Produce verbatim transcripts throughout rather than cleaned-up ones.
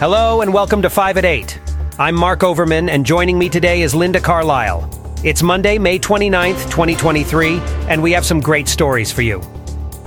Hello and welcome to five at eight. I'm Mark Overman, and joining me today is Linda Carlisle. It's Monday, May twenty-ninth, twenty twenty-three, and we have some great stories for you.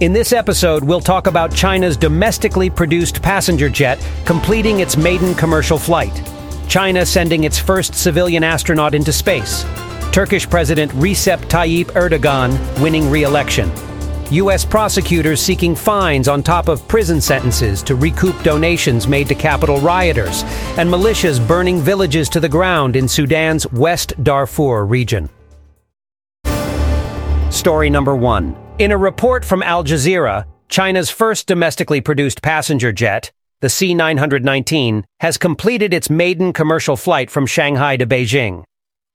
In this episode, we'll talk about China's domestically produced passenger jet completing its maiden commercial flight, China sending its first civilian astronaut into space, Turkish President Recep Tayyip Erdogan winning re-election, U S prosecutors seeking fines on top of prison sentences to recoup donations made to Capitol rioters, and militias burning villages to the ground in Sudan's West Darfur region. Story number one. In a report from Al Jazeera, China's first domestically produced passenger jet, the C nine nineteen, has completed its maiden commercial flight from Shanghai to Beijing.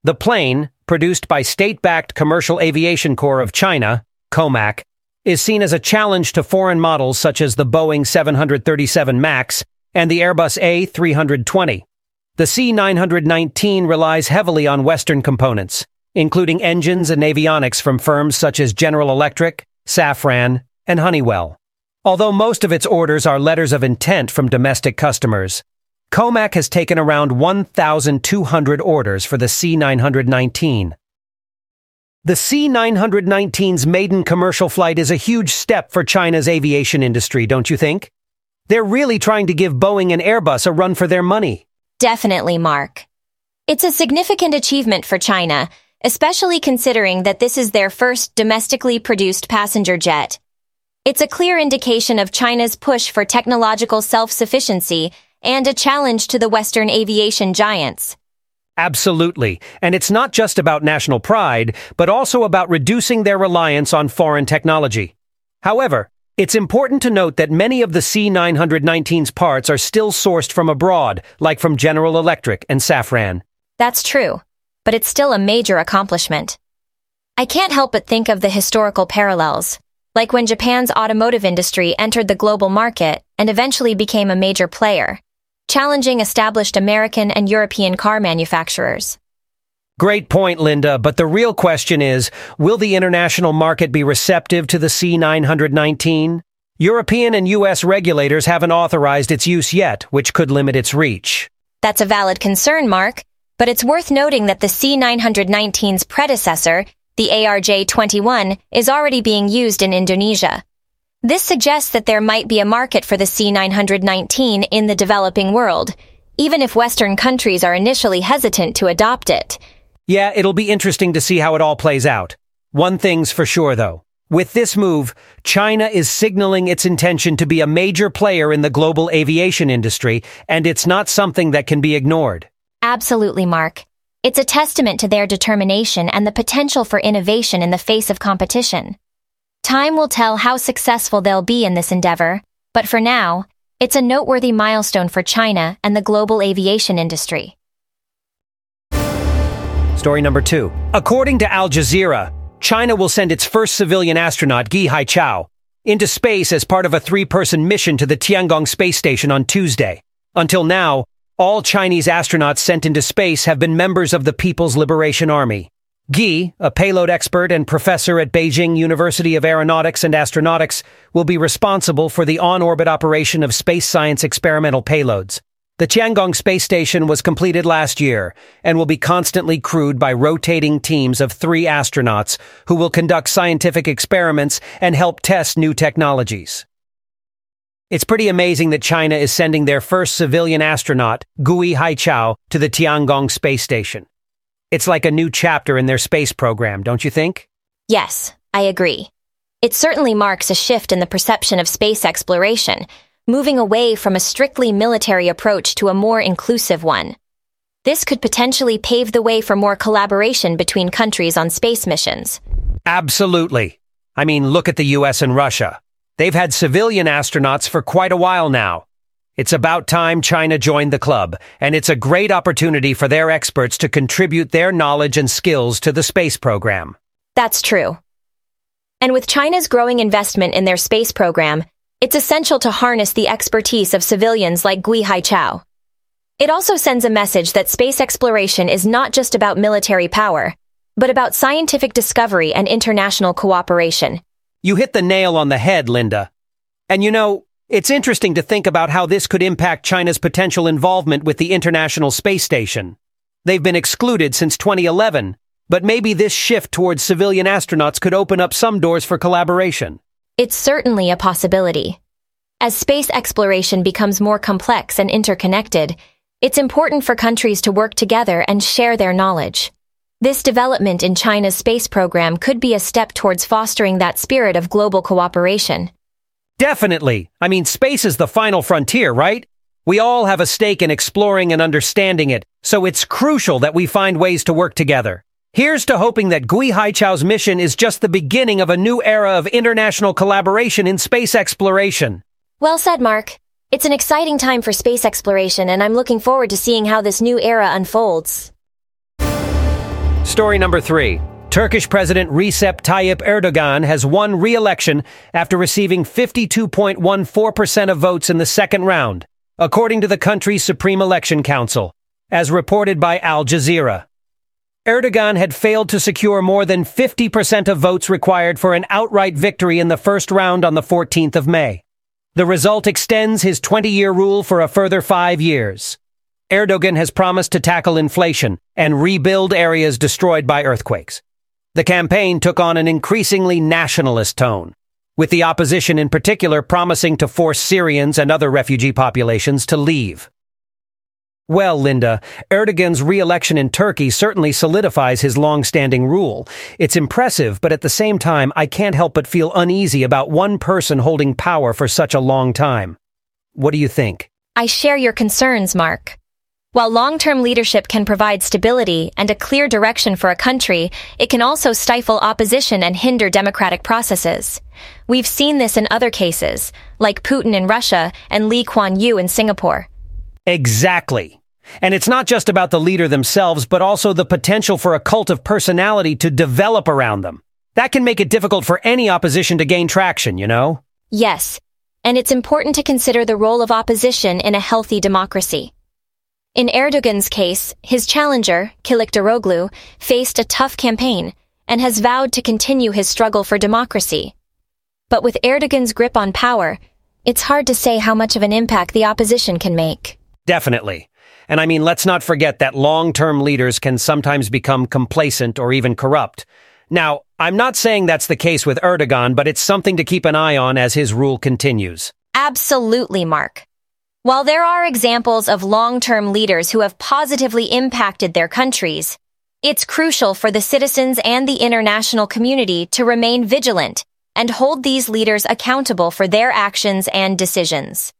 The plane, produced by state-backed Commercial Aviation Corps of China, COMAC, is seen as a challenge to foreign models such as the Boeing seven thirty-seven MAX and the Airbus A three twenty. The C nine nineteen relies heavily on Western components, including engines and avionics from firms such as General Electric, Safran, and Honeywell. Although most of its orders are letters of intent from domestic customers, COMAC has taken around one thousand two hundred orders for the C nine nineteen. The C nine nineteen's maiden commercial flight is a huge step for China's aviation industry, don't you think? They're really trying to give Boeing and Airbus a run for their money. Definitely, Mark. It's a significant achievement for China, especially considering that this is their first domestically produced passenger jet. It's a clear indication of China's push for technological self-sufficiency and a challenge to the Western aviation giants. Absolutely. And it's not just about national pride, but also about reducing their reliance on foreign technology. However, it's important to note that many of the C nine nineteen's parts are still sourced from abroad, like from General Electric and Safran. That's true, but it's still a major accomplishment. I can't help but think of the historical parallels, like when Japan's automotive industry entered the global market and eventually became a major player, challenging established American and European car manufacturers. Great point, Linda, but the real question is, will the international market be receptive to the C nine nineteen? European and U S regulators haven't authorized its use yet, which could limit its reach. That's a valid concern, Mark, but it's worth noting that the C nine nineteen's predecessor, the A R J twenty-one, is already being used in Indonesia. This suggests that there might be a market for the C nine nineteen in the developing world, even if Western countries are initially hesitant to adopt it. Yeah, it'll be interesting to see how it all plays out. One thing's for sure, though. With this move, China is signaling its intention to be a major player in the global aviation industry, and it's not something that can be ignored. Absolutely, Mark. It's a testament to their determination and the potential for innovation in the face of competition. Time will tell how successful they'll be in this endeavor, but for now, it's a noteworthy milestone for China and the global aviation industry. Story number two. According to Al Jazeera, China will send its first civilian astronaut, Gui Haichao, into space as part of a three-person mission to the Tiangong Space Station on Tuesday. Until now, all Chinese astronauts sent into space have been members of the People's Liberation Army. Gui, a payload expert and professor at Beijing University of Aeronautics and Astronautics, will be responsible for the on-orbit operation of space science experimental payloads. The Tiangong Space Station was completed last year and will be constantly crewed by rotating teams of three astronauts who will conduct scientific experiments and help test new technologies. It's pretty amazing that China is sending their first civilian astronaut, Gui Haichao, to the Tiangong Space Station. It's like a new chapter in their space program, don't you think? Yes, I agree. It certainly marks a shift in the perception of space exploration, moving away from a strictly military approach to a more inclusive one. This could potentially pave the way for more collaboration between countries on space missions. Absolutely. I mean, look at the U S and Russia. They've had civilian astronauts for quite a while now. It's about time China joined the club, and it's a great opportunity for their experts to contribute their knowledge and skills to the space program. That's true. And with China's growing investment in their space program, it's essential to harness the expertise of civilians like Gui Haichao. It also sends a message that space exploration is not just about military power, but about scientific discovery and international cooperation. You hit the nail on the head, Linda. And you know, It's interesting to think about how this could impact China's potential involvement with the International Space Station. They've been excluded since twenty eleven, but maybe this shift towards civilian astronauts could open up some doors for collaboration. It's certainly a possibility. As space exploration becomes more complex and interconnected, it's important for countries to work together and share their knowledge. This development in China's space program could be a step towards fostering that spirit of global cooperation. Definitely. I mean, space is the final frontier, right? We all have a stake in exploring and understanding it, so it's crucial that we find ways to work together. Here's to hoping that Gui Haichao's mission is just the beginning of a new era of international collaboration in space exploration. Well said, Mark. It's an exciting time for space exploration, and I'm looking forward to seeing how this new era unfolds. Story number three. Turkish President Recep Tayyip Erdogan has won re-election after receiving fifty-two point one four percent of votes in the second round, according to the country's Supreme Election Council, as reported by Al Jazeera. Erdogan had failed to secure more than fifty percent of votes required for an outright victory in the first round on the fourteenth of May. The result extends his twenty-year rule for a further five years. Erdogan has promised to tackle inflation and rebuild areas destroyed by earthquakes. The campaign took on an increasingly nationalist tone, with the opposition in particular promising to force Syrians and other refugee populations to leave. Well, Linda, Erdogan's re-election in Turkey certainly solidifies his long-standing rule. It's impressive, but at the same time, I can't help but feel uneasy about one person holding power for such a long time. What do you think? I share your concerns, Mark. While long-term leadership can provide stability and a clear direction for a country, it can also stifle opposition and hinder democratic processes. We've seen this in other cases, like Putin in Russia and Lee Kuan Yew in Singapore. Exactly. And it's not just about the leader themselves, but also the potential for a cult of personality to develop around them. That can make it difficult for any opposition to gain traction, you know? Yes. And it's important to consider the role of opposition in a healthy democracy. In Erdogan's case, his challenger, Kilicdaroglu, faced a tough campaign and has vowed to continue his struggle for democracy. But with Erdogan's grip on power, it's hard to say how much of an impact the opposition can make. Definitely. And I mean, let's not forget that long-term leaders can sometimes become complacent or even corrupt. Now, I'm not saying that's the case with Erdogan, but it's something to keep an eye on as his rule continues. Absolutely, Mark. While there are examples of long-term leaders who have positively impacted their countries, it's crucial for the citizens and the international community to remain vigilant and hold these leaders accountable for their actions and decisions.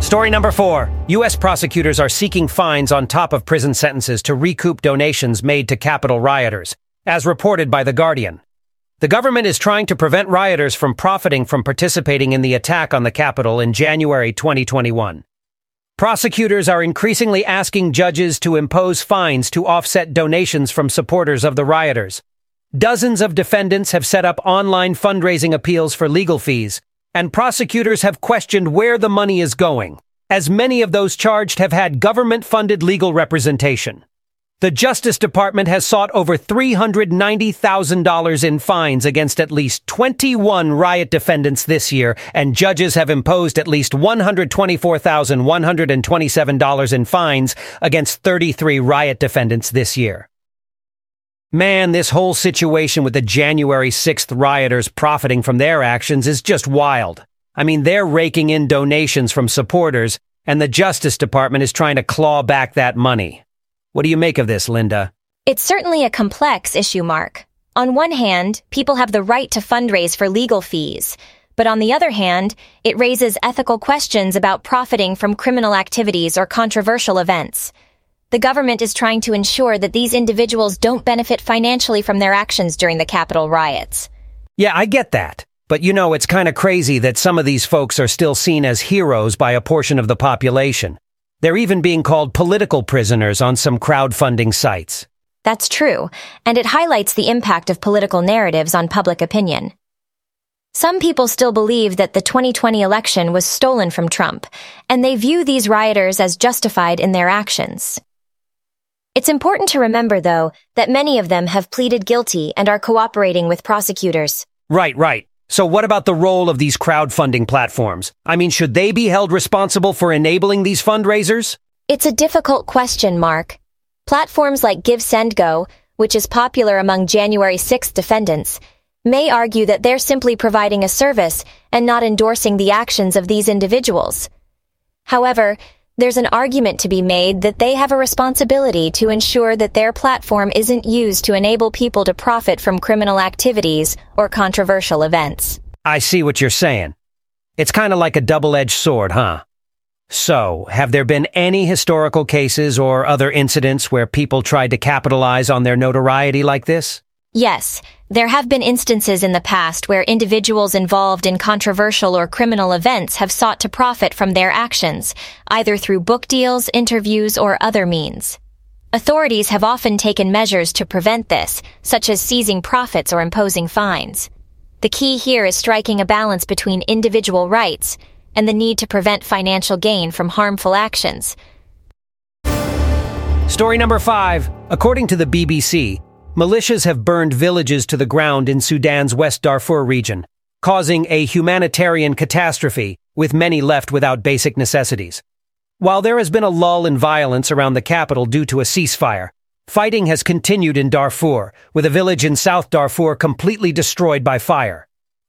Story number four. U S prosecutors are seeking fines on top of prison sentences to recoup donations made to Capitol rioters, as reported by The Guardian. The government is trying to prevent rioters from profiting from participating in the attack on the Capitol in January twenty twenty-one. Prosecutors are increasingly asking judges to impose fines to offset donations from supporters of the rioters. Dozens of defendants have set up online fundraising appeals for legal fees, and prosecutors have questioned where the money is going, as many of those charged have had government-funded legal representation. The Justice Department has sought over three hundred ninety thousand dollars in fines against at least twenty-one riot defendants this year, and judges have imposed at least one hundred twenty-four thousand one hundred twenty-seven dollars in fines against thirty-three riot defendants this year. Man, this whole situation with the January sixth rioters profiting from their actions is just wild. I mean, they're raking in donations from supporters, and the Justice Department is trying to claw back that money. What do you make of this, Linda? It's certainly a complex issue, Mark. On one hand, people have the right to fundraise for legal fees. But on the other hand, it raises ethical questions about profiting from criminal activities or controversial events. The government is trying to ensure that these individuals don't benefit financially from their actions during the Capitol riots. Yeah, I get that. But you know, it's kind of crazy that some of these folks are still seen as heroes by a portion of the population. They're even being called political prisoners on some crowdfunding sites. That's true, and it highlights the impact of political narratives on public opinion. Some people still believe that the twenty twenty election was stolen from Trump, and they view these rioters as justified in their actions. It's important to remember, though, that many of them have pleaded guilty and are cooperating with prosecutors. Right, right. So what about the role of these crowdfunding platforms? I mean, should they be held responsible for enabling these fundraisers? It's a difficult question, Mark. Platforms like GiveSendGo, which is popular among January sixth defendants, may argue that they're simply providing a service and not endorsing the actions of these individuals. However, there's an argument to be made that they have a responsibility to ensure that their platform isn't used to enable people to profit from criminal activities or controversial events. I see what you're saying. It's kind of like a double-edged sword, huh? So, have there been any historical cases or other incidents where people tried to capitalize on their notoriety like this? Yes, there have been instances in the past where individuals involved in controversial or criminal events have sought to profit from their actions, either through book deals, interviews, or other means. Authorities have often taken measures to prevent this, such as seizing profits or imposing fines. The key here is striking a balance between individual rights and the need to prevent financial gain from harmful actions. Story number five. According to the B B C, militias have burned villages to the ground in Sudan's West Darfur region, causing a humanitarian catastrophe with many left without basic necessities. While there has been a lull in violence around the capital due to a ceasefire, fighting has continued in Darfur, with a village in South Darfur completely destroyed by fire.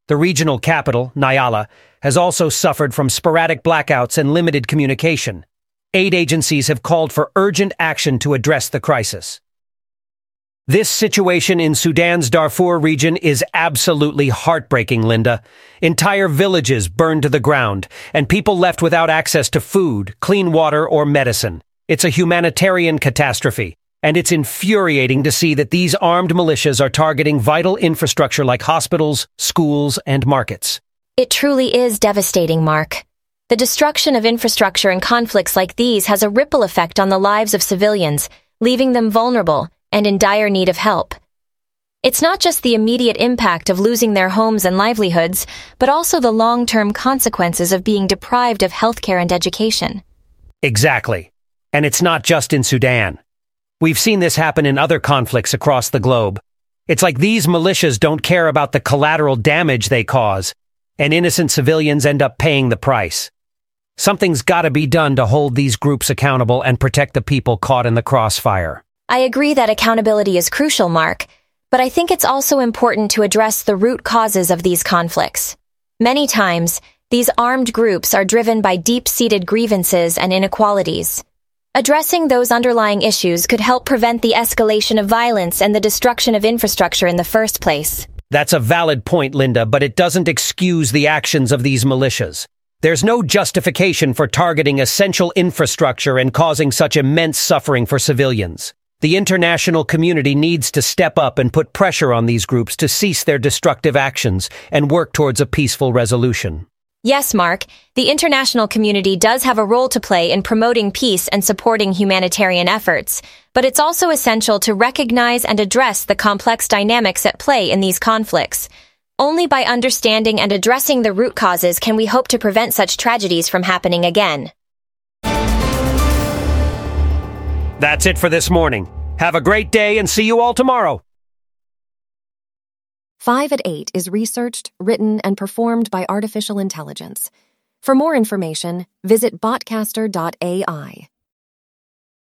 The regional capital, Nyala, has also suffered from sporadic blackouts and limited communication. Aid agencies have called for urgent action to address the crisis. This situation in Sudan's Darfur region is absolutely heartbreaking, Linda. Entire villages burned to the ground, and people left without access to food, clean water, or medicine. It's a humanitarian catastrophe, and it's infuriating to see that these armed militias are targeting vital infrastructure like hospitals, schools, and markets. It truly is devastating, Mark. The destruction of infrastructure in conflicts like these has a ripple effect on the lives of civilians, leaving them vulnerable and in dire need of help. It's not just the immediate impact of losing their homes and livelihoods, but also the long-term consequences of being deprived of healthcare and education. Exactly. And it's not just in Sudan. We've seen this happen in other conflicts across the globe. It's like these militias don't care about the collateral damage they cause, and innocent civilians end up paying the price. Something's got to be done to hold these groups accountable and protect the people caught in the crossfire. I agree that accountability is crucial, Mark, but I think it's also important to address the root causes of these conflicts. Many times, these armed groups are driven by deep-seated grievances and inequalities. Addressing those underlying issues could help prevent the escalation of violence and the destruction of infrastructure in the first place. That's a valid point, Linda, but it doesn't excuse the actions of these militias. There's no justification for targeting essential infrastructure and causing such immense suffering for civilians. The international community needs to step up and put pressure on these groups to cease their destructive actions and work towards a peaceful resolution. Yes, Mark, the international community does have a role to play in promoting peace and supporting humanitarian efforts, but it's also essential to recognize and address the complex dynamics at play in these conflicts. Only by understanding and addressing the root causes can we hope to prevent such tragedies from happening again. That's it for this morning. Have a great day and see you all tomorrow. Five at Eight is researched, written, and performed by artificial intelligence. For more information, visit botcaster dot A I.